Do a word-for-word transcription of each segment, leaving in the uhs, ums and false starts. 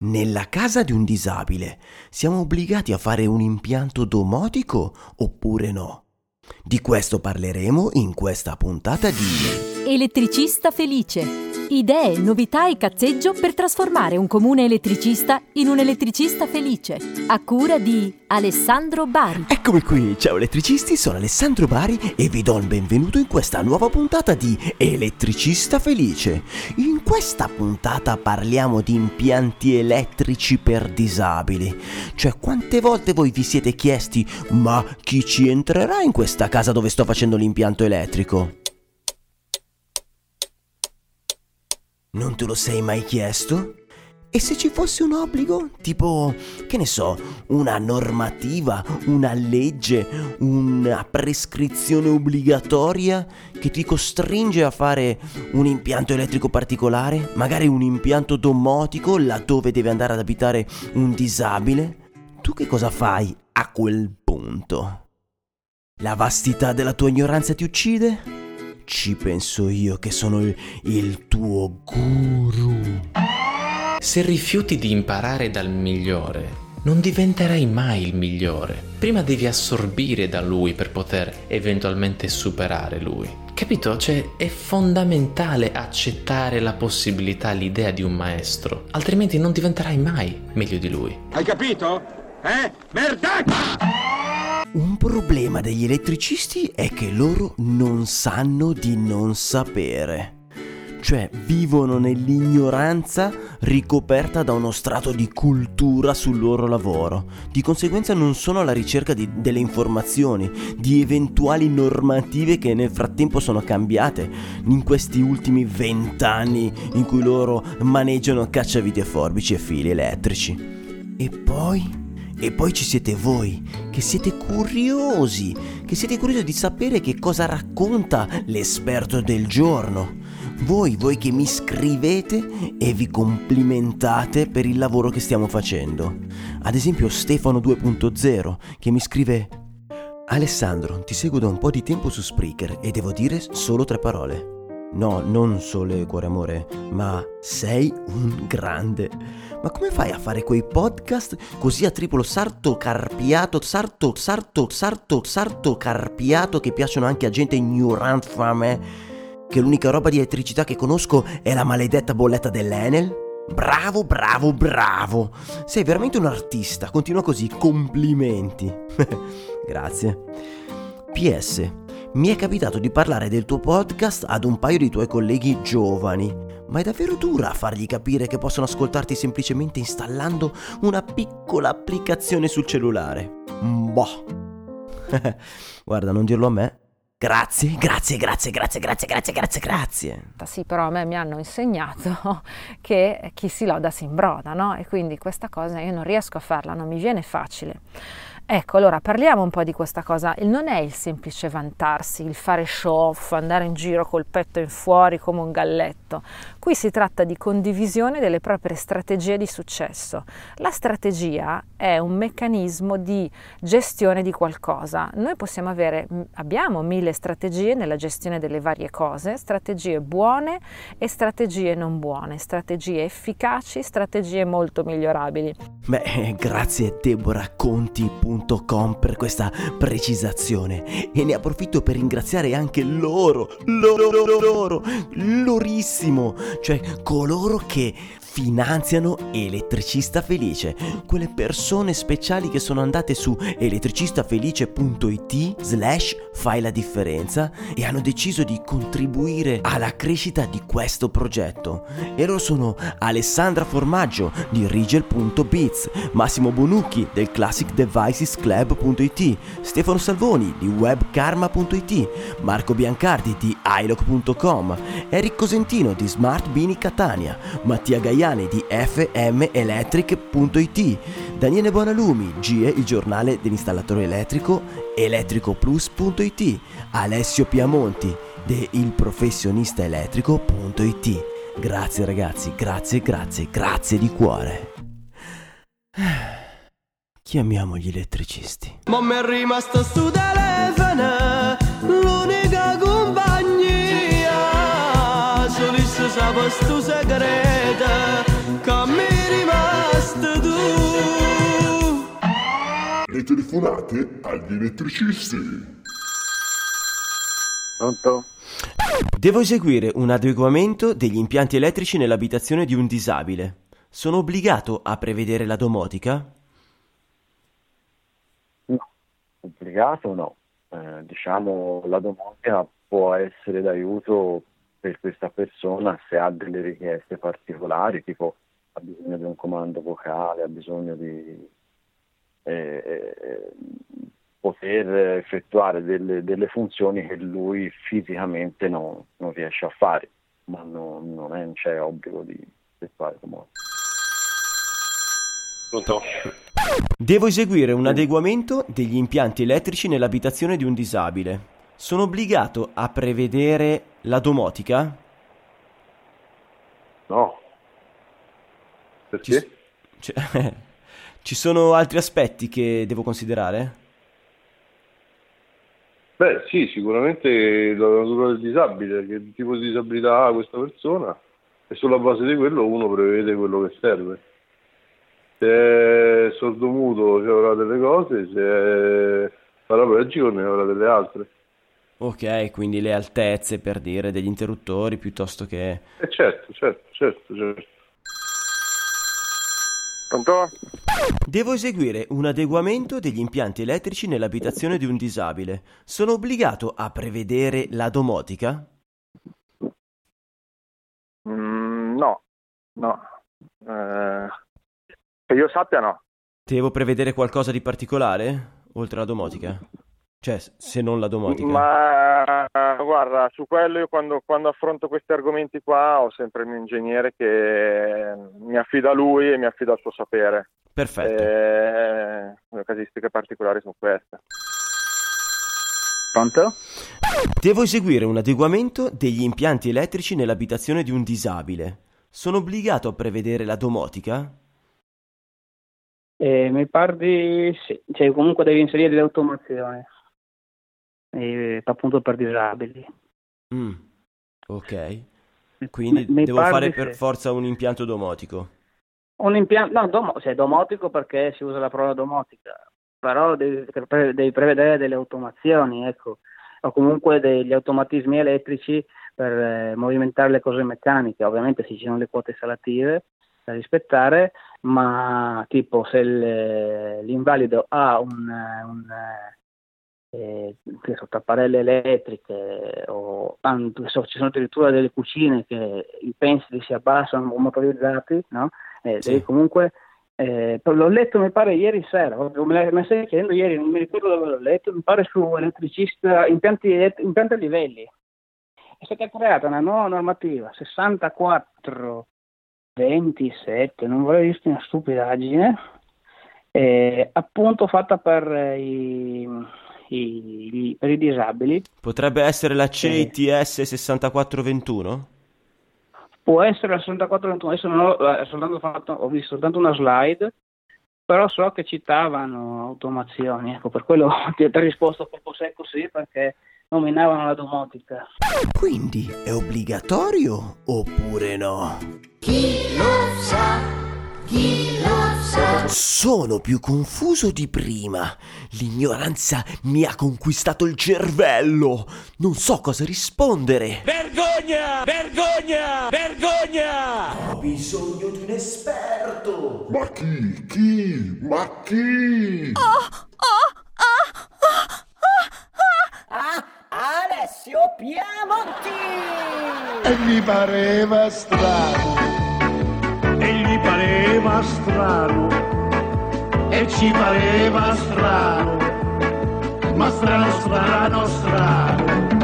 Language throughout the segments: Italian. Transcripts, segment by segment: Nella casa di un disabile siamo obbligati a fare un impianto domotico oppure no? Di questo parleremo in questa puntata di Elettricista Felice. Idee, novità e cazzeggio per trasformare un comune elettricista in un elettricista felice. A cura di Alessandro Bari. Eccomi qui, ciao elettricisti, sono Alessandro Bari e vi do il benvenuto in questa nuova puntata di Elettricista Felice. In questa puntata parliamo di impianti elettrici per disabili. Cioè, quante volte voi vi siete chiesti: ma chi ci entrerà in questa casa dove sto facendo l'impianto elettrico? Non te lo sei mai chiesto? E se ci fosse un obbligo? Tipo, che ne so, una normativa, una legge, una prescrizione obbligatoria che ti costringe a fare un impianto elettrico particolare? Magari un impianto domotico laddove deve andare ad abitare un disabile? Tu che cosa fai a quel punto? La vastità della tua ignoranza ti uccide? Ci penso io che sono il, il tuo guru. Se rifiuti di imparare dal migliore, non diventerai mai il migliore. Prima devi assorbire da lui per poter eventualmente superare lui. Capito? Cioè, è fondamentale accettare la possibilità, l'idea di un maestro, altrimenti non diventerai mai meglio di lui. Hai capito? Eh? Merda! Un problema degli elettricisti è che loro non sanno di non sapere. Cioè, vivono nell'ignoranza ricoperta da uno strato di cultura sul loro lavoro. Di conseguenza non sono alla ricerca di, delle informazioni, di eventuali normative che nel frattempo sono cambiate in questi ultimi vent'anni in cui loro maneggiano cacciavite, forbici e fili elettrici. E poi... E poi ci siete voi, che siete curiosi, che siete curiosi di sapere che cosa racconta l'esperto del giorno. Voi, voi che mi scrivete e vi complimentate per il lavoro che stiamo facendo. Ad esempio Stefano due punto zero, che mi scrive: Alessandro, ti seguo da un po' di tempo su Spreaker e devo dire solo tre parole. No, non sole, cuore amore, ma sei un grande. Ma come fai a fare quei podcast così a triplo sarto carpiato, sarto, sarto, sarto, sarto carpiato che piacciono anche a gente ignorante fra me, che l'unica roba di elettricità che conosco è la maledetta bolletta dell'Enel? Bravo, bravo, bravo! Sei veramente un artista, continua così, complimenti. Grazie. P S. Mi è capitato di parlare del tuo podcast ad un paio di tuoi colleghi giovani, ma è davvero dura fargli capire che possono ascoltarti semplicemente installando una piccola applicazione sul cellulare. Boh. Guarda, non dirlo a me. Grazie, grazie, grazie, grazie, grazie, grazie, grazie, grazie. Sì, però a me mi hanno insegnato che chi si loda si imbroda, no? E quindi questa cosa io non riesco a farla, non mi viene facile. Ecco, allora parliamo un po' di questa cosa. Non è il semplice vantarsi, il fare show off, andare in giro col petto in fuori come un galletto. Qui si tratta di condivisione delle proprie strategie di successo. La strategia è un meccanismo di gestione di qualcosa. Noi possiamo avere, abbiamo mille strategie nella gestione delle varie cose, strategie buone e strategie non buone, strategie efficaci, strategie molto migliorabili. Beh, grazie deboraconti punto com per questa precisazione, e ne approfitto per ringraziare anche loro, loro, loro, loro, lorissimo, cioè coloro che finanziano Elettricista Felice, quelle persone speciali che sono andate su elettricistafelice.it slash fai la differenza e hanno deciso di contribuire alla crescita di questo progetto. E loro sono Alessandra Formaggio di Rigel.biz, Massimo Bonucci del Classic Devices Club.it, Stefano Salvoni di Webkarma.it, Marco Biancardi di iLoc punto com, Eric Cosentino di Smart Bini Catania, Mattia Gaia di fmelectric punto it, Daniele Bonalumi, G I E, il giornale dell'installatore elettrico, ElettricoPlus punto it, Alessio Piamonti, de Il Professionista Elettrico punto it. Grazie ragazzi, grazie, grazie, grazie di cuore. Chiamiamo gli elettricisti. Ma mi è rimasto su telefono l'unica compagnia, solissa sapo stu segreto. Come e telefonate agli elettricisti. Pronto? Devo eseguire un adeguamento degli impianti elettrici nell'abitazione di un disabile. Sono obbligato a prevedere la domotica? No, obbligato no. Eh, diciamo la domotica può essere d'aiuto per questa persona se ha delle richieste particolari, tipo ha bisogno di un comando vocale, ha bisogno di... Eh, eh, poter effettuare delle, delle funzioni che lui fisicamente non, non riesce a fare, ma non, non è, c'è obbligo di effettuare domotica. Pronto? Devo eseguire un adeguamento degli impianti elettrici nell'abitazione di un disabile. Sono obbligato a prevedere la domotica? No. Perché? Ci, cioè, ci sono altri aspetti che devo considerare? Beh sì, sicuramente la natura del disabile, che tipo di disabilità ha questa persona, e sulla base di quello uno prevede quello che serve. Se è sordomuto ci avrà delle cose, se è paraplegico ne avrà delle altre. Ok, quindi le altezze, per dire, degli interruttori piuttosto che... Eh certo, certo, certo, certo. Pronto? Devo eseguire un adeguamento degli impianti elettrici nell'abitazione di un disabile. Sono obbligato a prevedere la domotica? Mm, no, no. Eh, che io sappia no. Devo prevedere qualcosa di particolare oltre alla domotica? Cioè, se non la domotica? Ma guarda, su quello io quando, quando affronto questi argomenti qua ho sempre il mio ingegnere che mi affida a lui e mi affida al suo sapere. Perfetto. Eh, le casistiche particolari sono queste. Pronto? Devo eseguire un adeguamento degli impianti elettrici nell'abitazione di un disabile. Sono obbligato a prevedere la domotica? Eh, mi pare di sì. Cioè, comunque devi inserire le automazioni. Eh, appunto per disabili. Mm. Ok. Quindi mi, mi devo fare per sì. forza un impianto domotico. Un impianto, no, domo, cioè domotico perché si usa la parola domotica, però devi, pre, devi prevedere delle automazioni, ecco, o comunque degli automatismi elettrici per eh, movimentare le cose meccaniche. Ovviamente sì, ci sono le quote installative da rispettare, ma tipo se il, l'invalido ha un, un eh, tapparelle elettriche o anche, so, ci sono addirittura delle cucine che i pensili si abbassano o motorizzati, no? Eh, sì. Comunque eh, l'ho letto mi pare ieri sera, me la stai chiedendo ieri, non mi ricordo dove l'ho letto, mi pare su elettricista impianti, impianti a livelli. È stata creata una nuova normativa sessantaquattro ventisette, non volevo dirti una stupidaggine, eh, appunto fatta per i, i, per i disabili. Potrebbe essere la C E I T S sessantaquattro ventuno? Può essere la sessantaquattro ventuno, adesso non ho, soltanto fatto, ho visto soltanto una slide, però so che citavano automazioni, ecco, per quello ti ho risposto proprio secco sì, perché nominavano la domotica. Quindi è obbligatorio oppure no? Chi lo sa, chi lo sa. Sono più confuso di prima, l'ignoranza mi ha conquistato il cervello, non so cosa rispondere. Vergogna, vergogna, vergogna. Ho bisogno di un esperto. Ma chi, chi, ma chi? Oh, oh, oh, oh, oh, oh. Ah, Alessio Piamonti. E mi pareva strano. E gli pareva strano, e ci pareva strano, ma strano, strano, strano.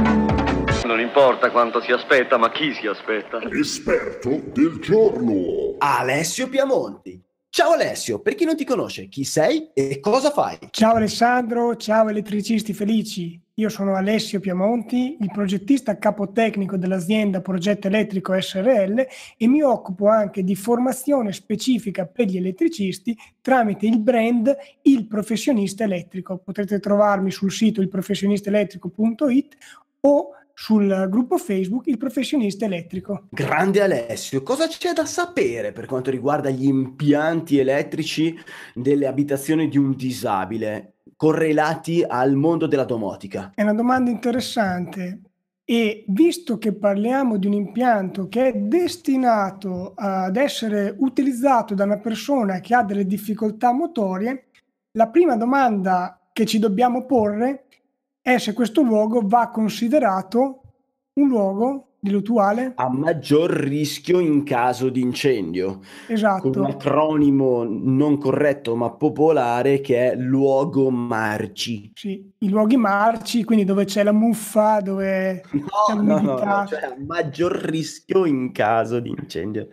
Non importa quanto si aspetta, ma chi si aspetta? Esperto del giorno, Alessio Piamonti. Ciao Alessio, per chi non ti conosce, chi sei e cosa fai? Ciao Alessandro, ciao elettricisti felici. Io sono Alessio Piamonti, il progettista capotecnico dell'azienda Progetto Elettrico S R L e mi occupo anche di formazione specifica per gli elettricisti tramite il brand Il Professionista Elettrico. Potrete trovarmi sul sito ilprofessionistaelettrico punto it o sul gruppo Facebook Il Professionista Elettrico. Grande Alessio, cosa c'è da sapere per quanto riguarda gli impianti elettrici delle abitazioni di un disabile correlati al mondo della domotica? È una domanda interessante e, visto che parliamo di un impianto che è destinato ad essere utilizzato da una persona che ha delle difficoltà motorie, la prima domanda che ci dobbiamo porre è se questo luogo va considerato un luogo, dillo tu Ale, a maggior rischio in caso di incendio. Esatto. Con un acronimo non corretto ma popolare che è luogo marci. Sì, i luoghi marci, quindi dove c'è la muffa, dove no, no, no, no, cioè a maggior rischio in caso di incendio.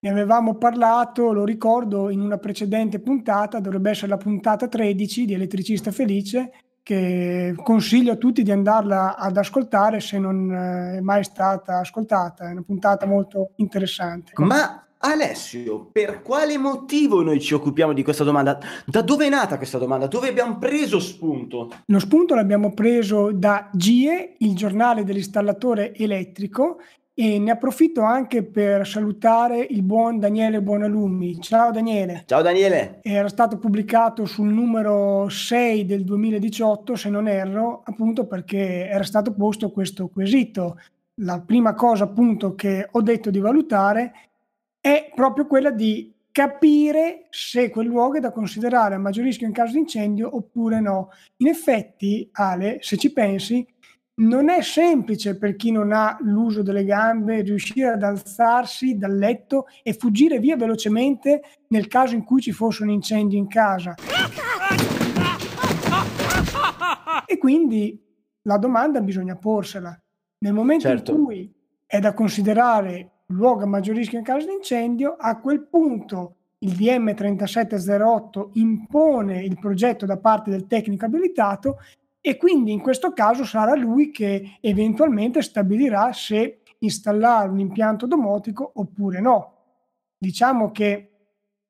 Ne avevamo parlato, lo ricordo, in una precedente puntata, dovrebbe essere la puntata tredici di Elettricista Felice, che consiglio a tutti di andarla ad ascoltare se non è mai stata ascoltata. È una puntata molto interessante. Ma Alessio, per quale motivo noi ci occupiamo di questa domanda? Da dove è nata questa domanda? Dove abbiamo preso spunto? Lo spunto l'abbiamo preso da G I E, il giornale dell'installatore elettrico, e ne approfitto anche per salutare il buon Daniele Bonalumi. Ciao Daniele. Ciao Daniele. Era stato pubblicato sul numero sei del duemiladiciotto, se non erro, appunto perché era stato posto questo quesito. La prima cosa appunto che ho detto di valutare è proprio quella di capire se quel luogo è da considerare a maggior rischio in caso di incendio oppure no. In effetti, Ale, se ci pensi, non è semplice per chi non ha l'uso delle gambe riuscire ad alzarsi dal letto e fuggire via velocemente nel caso in cui ci fosse un incendio in casa. E quindi la domanda bisogna porsela. Nel momento certo. in cui è da considerare un luogo a maggior rischio in caso di incendio, a quel punto il D M trentasette zero otto impone il progetto da parte del tecnico abilitato. E quindi in questo caso sarà lui che eventualmente stabilirà se installare un impianto domotico oppure no. Diciamo che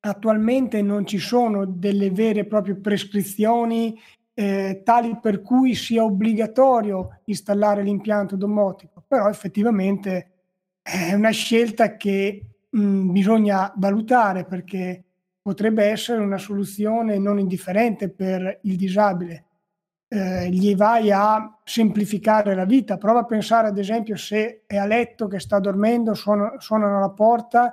attualmente non ci sono delle vere e proprie prescrizioni eh, tali per cui sia obbligatorio installare l'impianto domotico, però effettivamente è una scelta che mh, bisogna valutare, perché potrebbe essere una soluzione non indifferente per il disabile. Eh, gli vai a semplificare la vita. Prova a pensare ad esempio se è a letto che sta dormendo, suono, suonano la porta,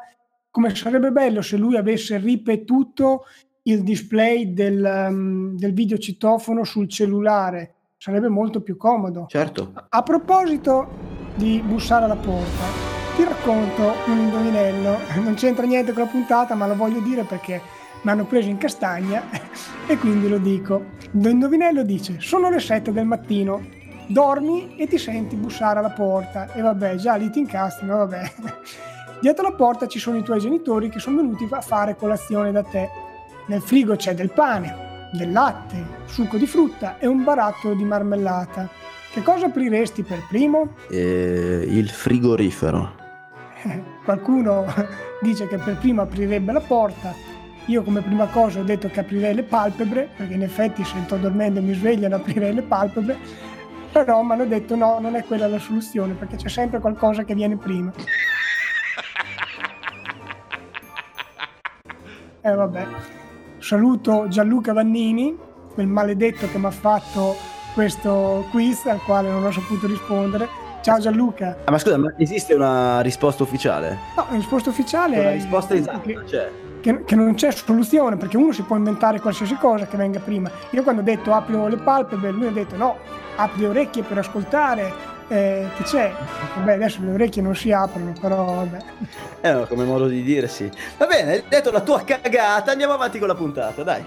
come sarebbe bello se lui avesse ripetuto il display del, um, del videocitofono sul cellulare, sarebbe molto più comodo. Certo. A proposito di bussare alla porta, ti racconto un indovinello, non c'entra niente con la puntata ma lo voglio dire perché mi hanno preso in castagna e quindi lo dico. L'indovinello dice: sono le sette del mattino, dormi e ti senti bussare alla porta, e vabbè, già lì ti incastri, ma vabbè. Dietro la porta ci sono i tuoi genitori che sono venuti a fare colazione da te. Nel frigo c'è del pane, del latte, succo di frutta e un barattolo di marmellata. Che cosa apriresti per primo? Eh, il frigorifero. Qualcuno dice che per primo aprirebbe la porta. Io come prima cosa ho detto che aprirei le palpebre, perché in effetti se sto dormendo mi svegliano aprirei le palpebre, però mi hanno detto no, non è quella la soluzione, perché c'è sempre qualcosa che viene prima. E eh, vabbè, saluto Gianluca Vannini, quel maledetto che mi ha fatto questo quiz al quale non ho saputo rispondere. Ciao Gianluca. Ah, ma scusa, ma esiste una risposta ufficiale? No, la risposta ufficiale è... La risposta esatta, che... cioè... Che, che non c'è soluzione, perché uno si può inventare qualsiasi cosa che venga prima. Io quando ho detto apro le palpebre, lui ha detto no, apri le orecchie per ascoltare, eh, che c'è? Vabbè, adesso le orecchie non si aprono, però vabbè. Eh no, come modo di dire, sì. Va bene, hai detto la tua cagata, andiamo avanti con la puntata, dai.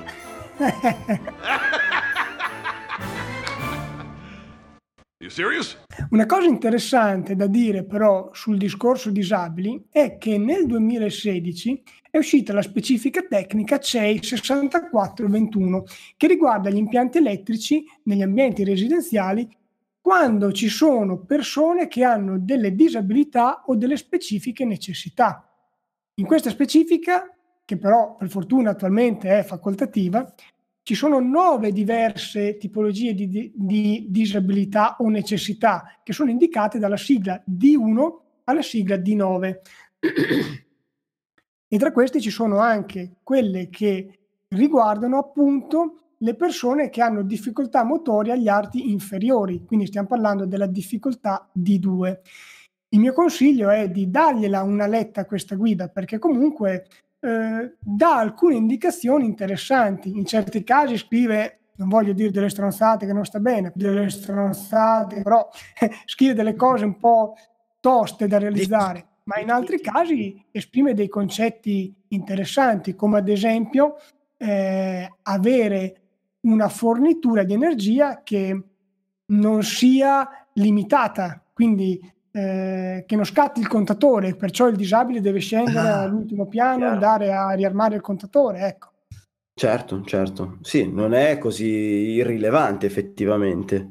Una cosa interessante da dire però sul discorso disabili è che nel duemilasedici è uscita la specifica tecnica C E I sessantaquattro ventuno che riguarda gli impianti elettrici negli ambienti residenziali quando ci sono persone che hanno delle disabilità o delle specifiche necessità. In questa specifica, che però per fortuna attualmente è facoltativa, ci sono nove diverse tipologie di, di, di disabilità o necessità che sono indicate dalla sigla D uno alla sigla D nove. E tra queste ci sono anche quelle che riguardano appunto le persone che hanno difficoltà motorie agli arti inferiori, quindi stiamo parlando della difficoltà D due. Il mio consiglio è di dargliela una letta a questa guida, perché comunque eh, dà alcune indicazioni interessanti. In certi casi scrive, non voglio dire delle stronzate che non sta bene, delle stronzate, però scrive delle cose un po' toste da realizzare, ma in altri casi esprime dei concetti interessanti, come ad esempio eh, avere una fornitura di energia che non sia limitata, quindi eh, che non scatti il contatore, perciò il disabile deve scendere ah, all'ultimo piano, chiaro, andare a riarmare il contatore, ecco. Certo, certo, sì, non è così irrilevante effettivamente,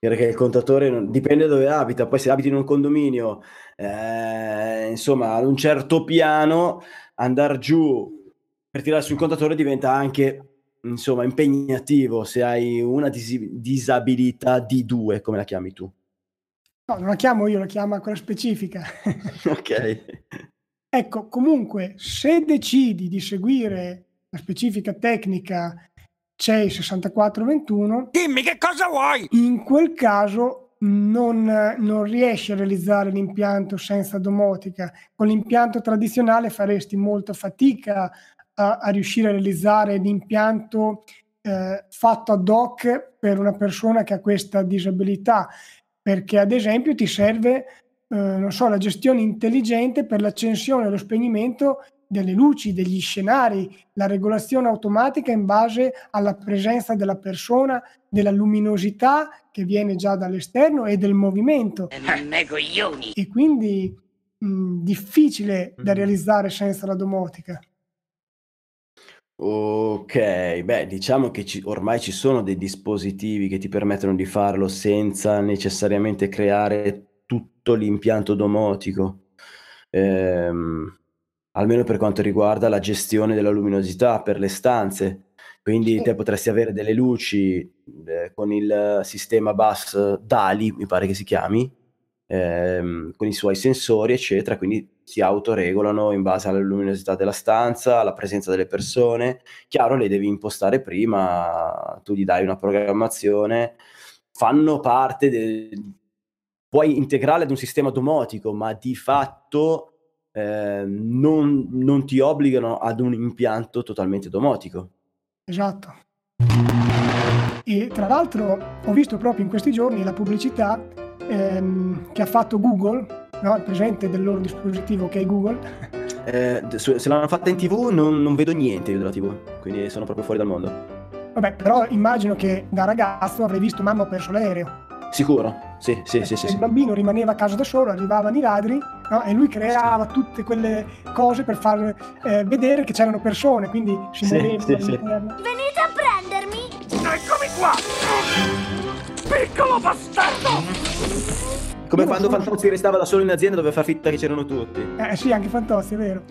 perché il contatore dipende dove abita, poi se abiti in un condominio, eh, insomma, ad un certo piano, andare giù per tirare sul contatore diventa anche, insomma, impegnativo se hai una dis- disabilità D due, come la chiami tu? No, non la chiamo io, la chiama quella specifica. Ok. Ecco, comunque, se decidi di seguire la specifica tecnica C E I sessantaquattro ventuno, dimmi che cosa vuoi! In quel caso non, non riesci a realizzare l'impianto senza domotica. Con l'impianto tradizionale faresti molta fatica a, a riuscire a realizzare l'impianto eh, fatto ad hoc per una persona che ha questa disabilità, perché ad esempio ti serve eh, non so, la gestione intelligente per l'accensione e lo spegnimento delle luci, degli scenari, la regolazione automatica in base alla presenza della persona, della luminosità che viene già dall'esterno e del movimento. E quindi mh, difficile da realizzare senza la domotica. Ok, beh, diciamo che ci, ormai ci sono dei dispositivi che ti permettono di farlo senza necessariamente creare tutto l'impianto domotico, ehm, almeno per quanto riguarda la gestione della luminosità per le stanze, quindi sì, te potresti avere delle luci eh, con il sistema B A S DALI, mi pare che si chiami, ehm, con i suoi sensori eccetera, quindi si autoregolano in base alla luminosità della stanza, alla presenza delle persone. Chiaro, le devi impostare prima, tu gli dai una programmazione, fanno parte del... puoi integrarle ad un sistema domotico, ma di fatto eh, non, non ti obbligano ad un impianto totalmente domotico. Esatto. E tra l'altro ho visto proprio in questi giorni la pubblicità ehm, che ha fatto Google, no, è presente del loro dispositivo che è Google. Eh, se l'hanno fatta in TV non, non vedo niente io della TV, quindi sono proprio fuori dal mondo. Vabbè, però immagino che da ragazzo avrei visto Mamma ho perso l'aereo. Sicuro, sì, sì, eh, sì, sì. Il sì. bambino rimaneva a casa da solo, arrivavano i ladri, no? E lui creava sì. tutte quelle cose per far eh, vedere che c'erano persone, quindi si sì, muoveva sì, sì. Venite a prendermi! Eccomi qua! Piccolo bastardo! Come quando Fantozzi restava da solo in azienda, doveva far finta che c'erano tutti. Eh sì, anche Fantozzi, è vero.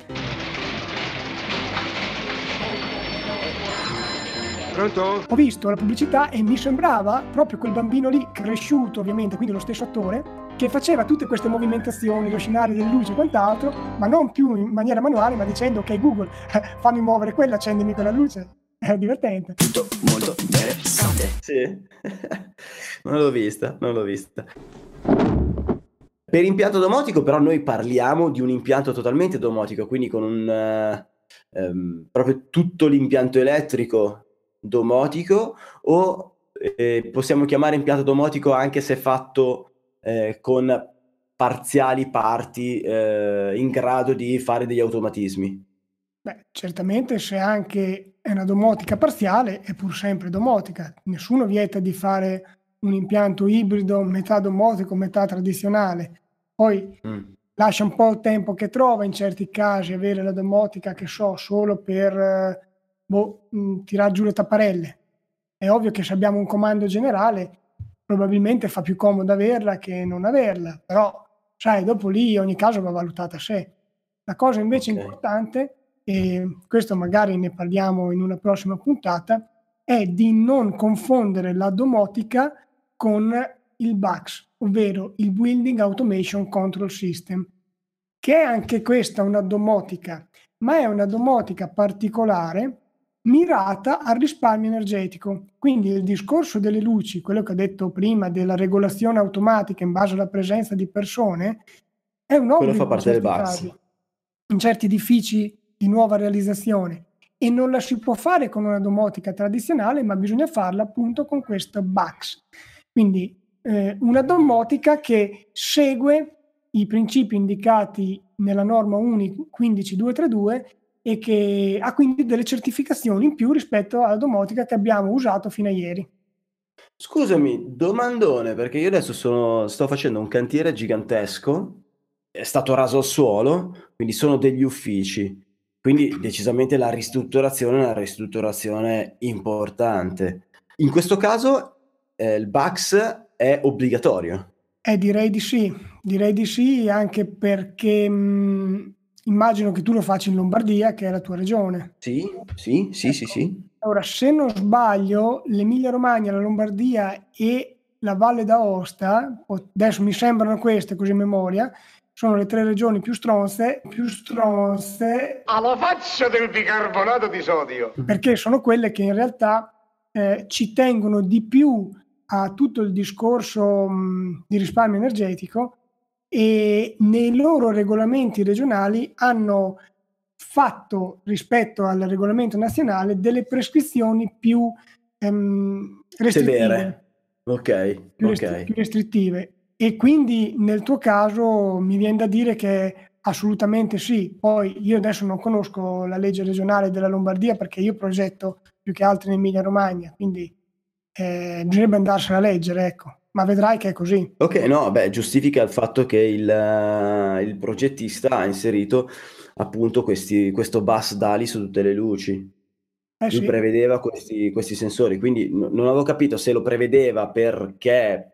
Pronto? Ho visto la pubblicità e mi sembrava proprio quel bambino lì, cresciuto ovviamente, quindi lo stesso attore, che faceva tutte queste movimentazioni, lo scenario delle luci e quant'altro, ma non più in maniera manuale, ma dicendo ok Google, fammi muovere quella, accendimi quella luce. È divertente. Tutto molto interessante. Sì. Non l'ho vista, non l'ho vista. Per impianto domotico però noi parliamo di un impianto totalmente domotico, quindi con un ehm, proprio tutto l'impianto elettrico domotico, o eh, possiamo chiamare impianto domotico anche se fatto eh, con parziali parti eh, in grado di fare degli automatismi. Beh, certamente se anche è una domotica parziale è pur sempre domotica, nessuno vieta di fare un impianto ibrido, metà domotico, metà tradizionale. Poi mm. lascia un po' il tempo che trova in certi casi avere la domotica, che so, solo per boh, tirare giù le tapparelle. È ovvio che se abbiamo un comando generale probabilmente fa più comodo averla che non averla, però sai, dopo lì ogni caso va valutata a sé. La cosa invece okay. importante, e questo magari ne parliamo in una prossima puntata, è di non confondere la domotica con il B A C S, ovvero il Building Automation Control System, che è anche questa una domotica, ma è una domotica particolare mirata al risparmio energetico. Quindi il discorso delle luci, quello che ho detto prima della regolazione automatica in base alla presenza di persone, è un obbligo. Quello fa parte del B A C S. In certi edifici di nuova realizzazione, e non la si può fare con una domotica tradizionale, ma bisogna farla appunto con questo B A C S. Quindi eh, una domotica che segue i principi indicati nella norma U N I uno cinque due tre due e che ha quindi delle certificazioni in più rispetto alla domotica che abbiamo usato fino a ieri. Scusami, domandone, perché io adesso sono, sto facendo un cantiere gigantesco, è stato raso al suolo, quindi sono degli uffici. Quindi decisamente la ristrutturazione è una ristrutturazione importante. In questo caso eh, il B A C S è obbligatorio? Eh, direi di sì, direi di sì anche perché mh, immagino che tu lo faccia in Lombardia, che è la tua regione. Sì, sì, sì, ecco. sì, sì. Ora, se non sbaglio, l'Emilia Romagna, la Lombardia e la Valle d'Aosta, adesso mi sembrano queste così a memoria, sono le tre regioni più stronze, più stronze... alla faccia del bicarbonato di sodio! Perché sono quelle che in realtà eh, ci tengono di più a tutto il discorso mh, di risparmio energetico e nei loro regolamenti regionali hanno fatto, rispetto al regolamento nazionale, delle prescrizioni più ehm, restrittive. Severe, ok. Più, okay. Restri- più restrittive. E quindi nel tuo caso mi viene da dire che assolutamente sì. Poi io adesso non conosco la legge regionale della Lombardia perché io progetto più che altro in Emilia Romagna, quindi eh, bisognerebbe andarsela a leggere, ecco. Ma vedrai che è così. Ok, no, beh, giustifica il fatto che il, il progettista ha inserito appunto questi, questo bus DALI su tutte le luci. Eh sì. Prevedeva questi, questi sensori, quindi n- non avevo capito se lo prevedeva perché...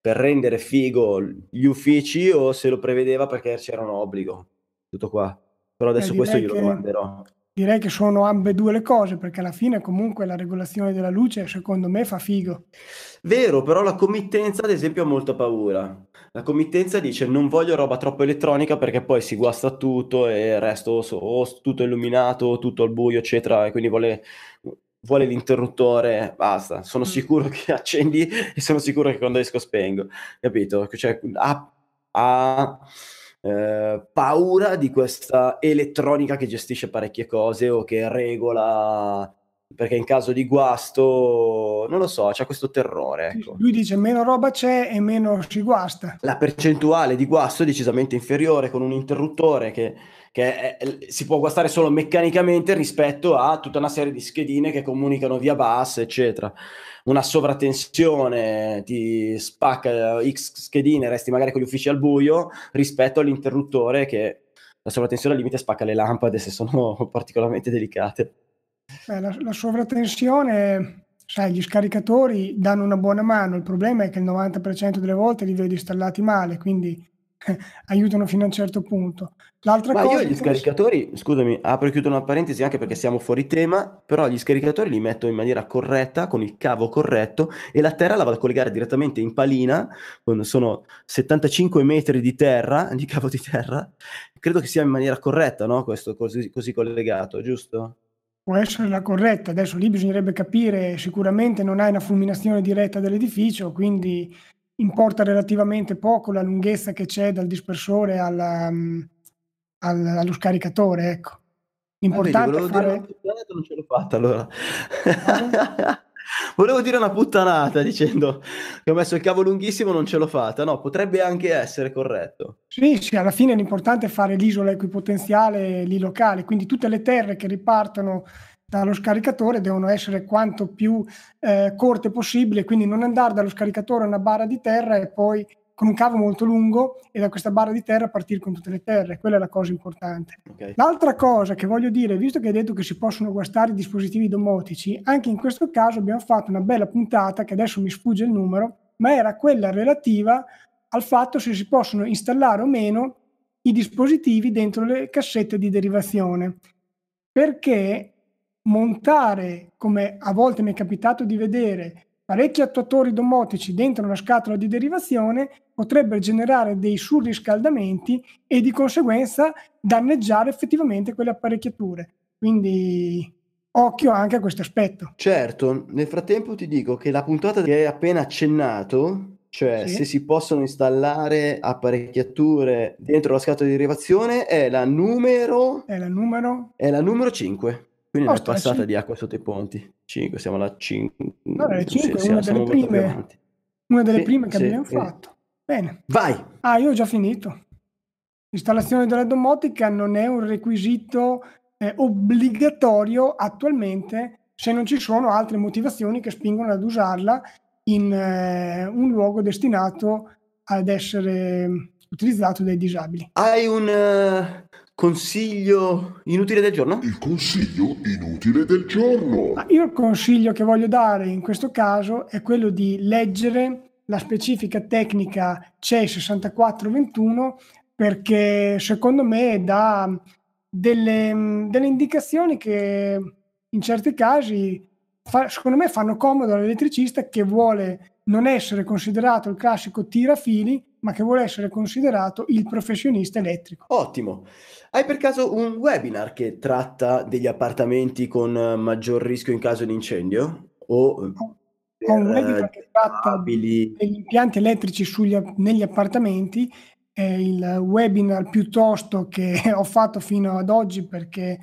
per rendere figo gli uffici o se lo prevedeva perché c'era un obbligo. Tutto qua. Però adesso eh, questo glielo che, domanderò. Direi che sono ambedue le cose, perché alla fine comunque la regolazione della luce secondo me fa figo. Vero, però la committenza ad esempio ha molta paura. La committenza dice non voglio roba troppo elettronica perché poi si guasta tutto e resto so, o tutto illuminato, tutto al buio, eccetera, e quindi vuole... vuole l'interruttore, basta, sono sicuro che accendi e sono sicuro che quando esco spengo, capito? Cioè, ha, ha eh, paura di questa elettronica che gestisce parecchie cose o che regola, perché in caso di guasto, non lo so, c'è questo terrore. Ecco. Lui dice meno roba c'è e meno si guasta. La percentuale di guasto è decisamente inferiore con un interruttore che... che è, si può guastare solo meccanicamente rispetto a tutta una serie di schedine che comunicano via bus, eccetera. Una sovratensione ti spacca X schedine, resti magari con gli uffici al buio, rispetto all'interruttore che la sovratensione al limite spacca le lampade se sono particolarmente delicate. Beh, la, la sovratensione, sai, gli scaricatori danno una buona mano, il problema è che il novanta per cento delle volte li vedi installati male, quindi... aiutano fino a un certo punto. L'altra Ma cosa io gli scaricatori, posso... scusami, apro e chiudo una parentesi anche perché siamo fuori tema, però gli scaricatori li metto in maniera corretta, con il cavo corretto, e la terra la vado a collegare direttamente in palina, sono settantacinque metri di terra, di cavo di terra, credo che sia in maniera corretta, no? Questo così, così collegato, giusto? Può essere la corretta, adesso lì bisognerebbe capire, sicuramente non hai una fulminazione diretta dell'edificio, quindi... importa relativamente poco la lunghezza che c'è dal dispersore alla, um, al, allo scaricatore, ecco. L'importante ah, vedi, volevo è fare... dire una puttanata, non ce l'ho fatta allora. Ah, volevo dire una puttanata dicendo che ho messo il cavo lunghissimo, non ce l'ho fatta. No, potrebbe anche essere corretto. Sì, sì, alla fine l'importante è fare l'isola equipotenziale lì locale, quindi tutte le terre che ripartono dallo scaricatore devono essere quanto più eh, corte possibile, quindi non andare dallo scaricatore a una barra di terra e poi con un cavo molto lungo e da questa barra di terra partire con tutte le terre, quella è la cosa importante. Okay. L'altra cosa che voglio dire, visto che hai detto che si possono guastare i dispositivi domotici, anche in questo caso abbiamo fatto una bella puntata, che adesso mi sfugge il numero, ma era quella relativa al fatto se si possono installare o meno i dispositivi dentro le cassette di derivazione, perché montare, come a volte mi è capitato di vedere, parecchi attuatori domotici dentro una scatola di derivazione potrebbero generare dei surriscaldamenti e di conseguenza danneggiare effettivamente quelle apparecchiature. Quindi occhio anche a questo aspetto. Certo, nel frattempo ti dico che la puntata che hai appena accennato, cioè sì, se si possono installare apparecchiature dentro la scatola di derivazione, è la numero... È la numero? È la numero cinque. Quindi oh, è passata cinque. Di acqua sotto i ponti. cinque, siamo alla cinque. Allora, no, cinque sì, è una delle prime, una delle sì, prime che sì, abbiamo sì. fatto. Bene. Vai! Ah, io ho già finito. L'installazione della domotica non è un requisito eh, obbligatorio attualmente, se non ci sono altre motivazioni che spingono ad usarla in eh, un luogo destinato ad essere utilizzato dai disabili. Hai un... Uh... Consiglio inutile del giorno? Il consiglio inutile del giorno. Ma io il consiglio che voglio dare in questo caso è quello di leggere la specifica tecnica C E I sessantaquattro ventuno, perché secondo me dà delle, delle indicazioni che in certi casi fa, secondo me fanno comodo all'elettricista che vuole non essere considerato il classico tirafili, ma che vuole essere considerato il professionista elettrico. Ottimo. Hai per caso un webinar che tratta degli appartamenti con maggior rischio in caso di incendio? O no, un webinar che tratta degli impianti elettrici sugli, negli appartamenti. È il webinar piuttosto che ho fatto fino ad oggi, perché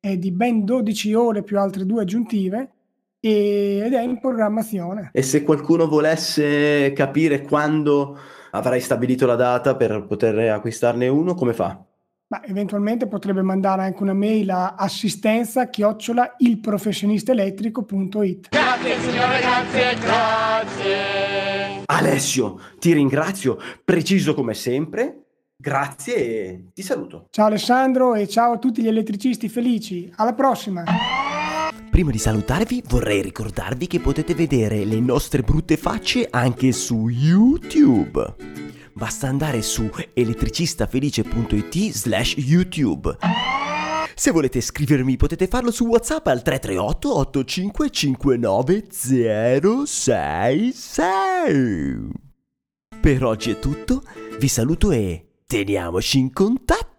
è di ben dodici ore più altre due aggiuntive, ed è in programmazione. E se qualcuno volesse capire quando avrai stabilito la data per poter acquistarne uno, come fa? Ma eventualmente potrebbe mandare anche una mail a assistenza chiocciola il professionista elettrico punto it. Grazie signore, grazie, grazie. Alessio, ti ringrazio, preciso come sempre. Grazie e ti saluto. Ciao Alessandro e ciao a tutti gli elettricisti felici. Alla prossima. Prima di salutarvi vorrei ricordarvi che potete vedere le nostre brutte facce anche su YouTube. Basta andare su elettricistafelice.it slash YouTube. Se volete iscrivermi potete farlo su WhatsApp al tre tre otto otto cinque cinque nove zero sei sei. Per oggi è tutto, vi saluto e teniamoci in contatto.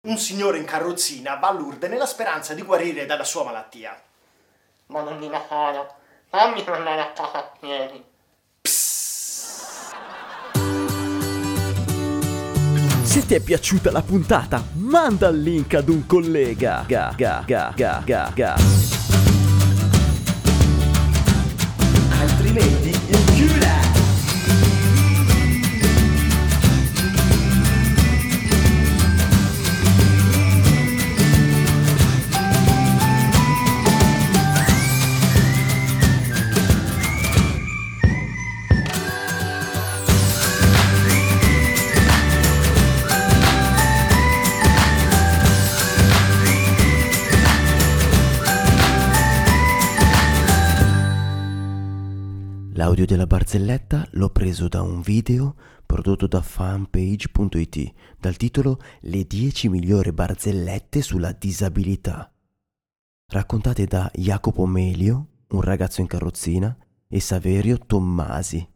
Un signore in carrozzina va a Lourdes nella speranza di guarire dalla sua malattia. Ma non mi lasciano, non mi mandano a casa ieri. Se ti è piaciuta la puntata, manda il link ad un collega. Ga, ga, ga, ga, ga, ga. Altrimenti incula. L'audio della barzelletta l'ho preso da un video prodotto da fanpage punto it dal titolo Le dieci migliori barzellette sulla disabilità, raccontate da Jacopo Melio, un ragazzo in carrozzina, e Saverio Tommasi,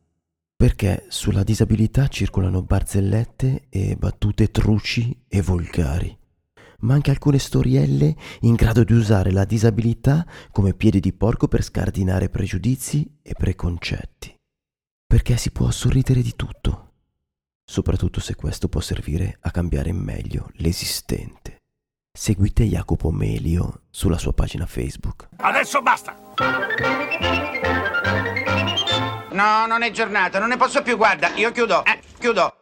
perché sulla disabilità circolano barzellette e battute truci e volgari, ma anche alcune storielle in grado di usare la disabilità come piede di porco per scardinare pregiudizi e preconcetti. Perché si può sorridere di tutto, soprattutto se questo può servire a cambiare in meglio l'esistente. Seguite Jacopo Melio sulla sua pagina Facebook. Adesso basta! No, non è giornata, non ne posso più, guarda, io chiudo, eh, chiudo.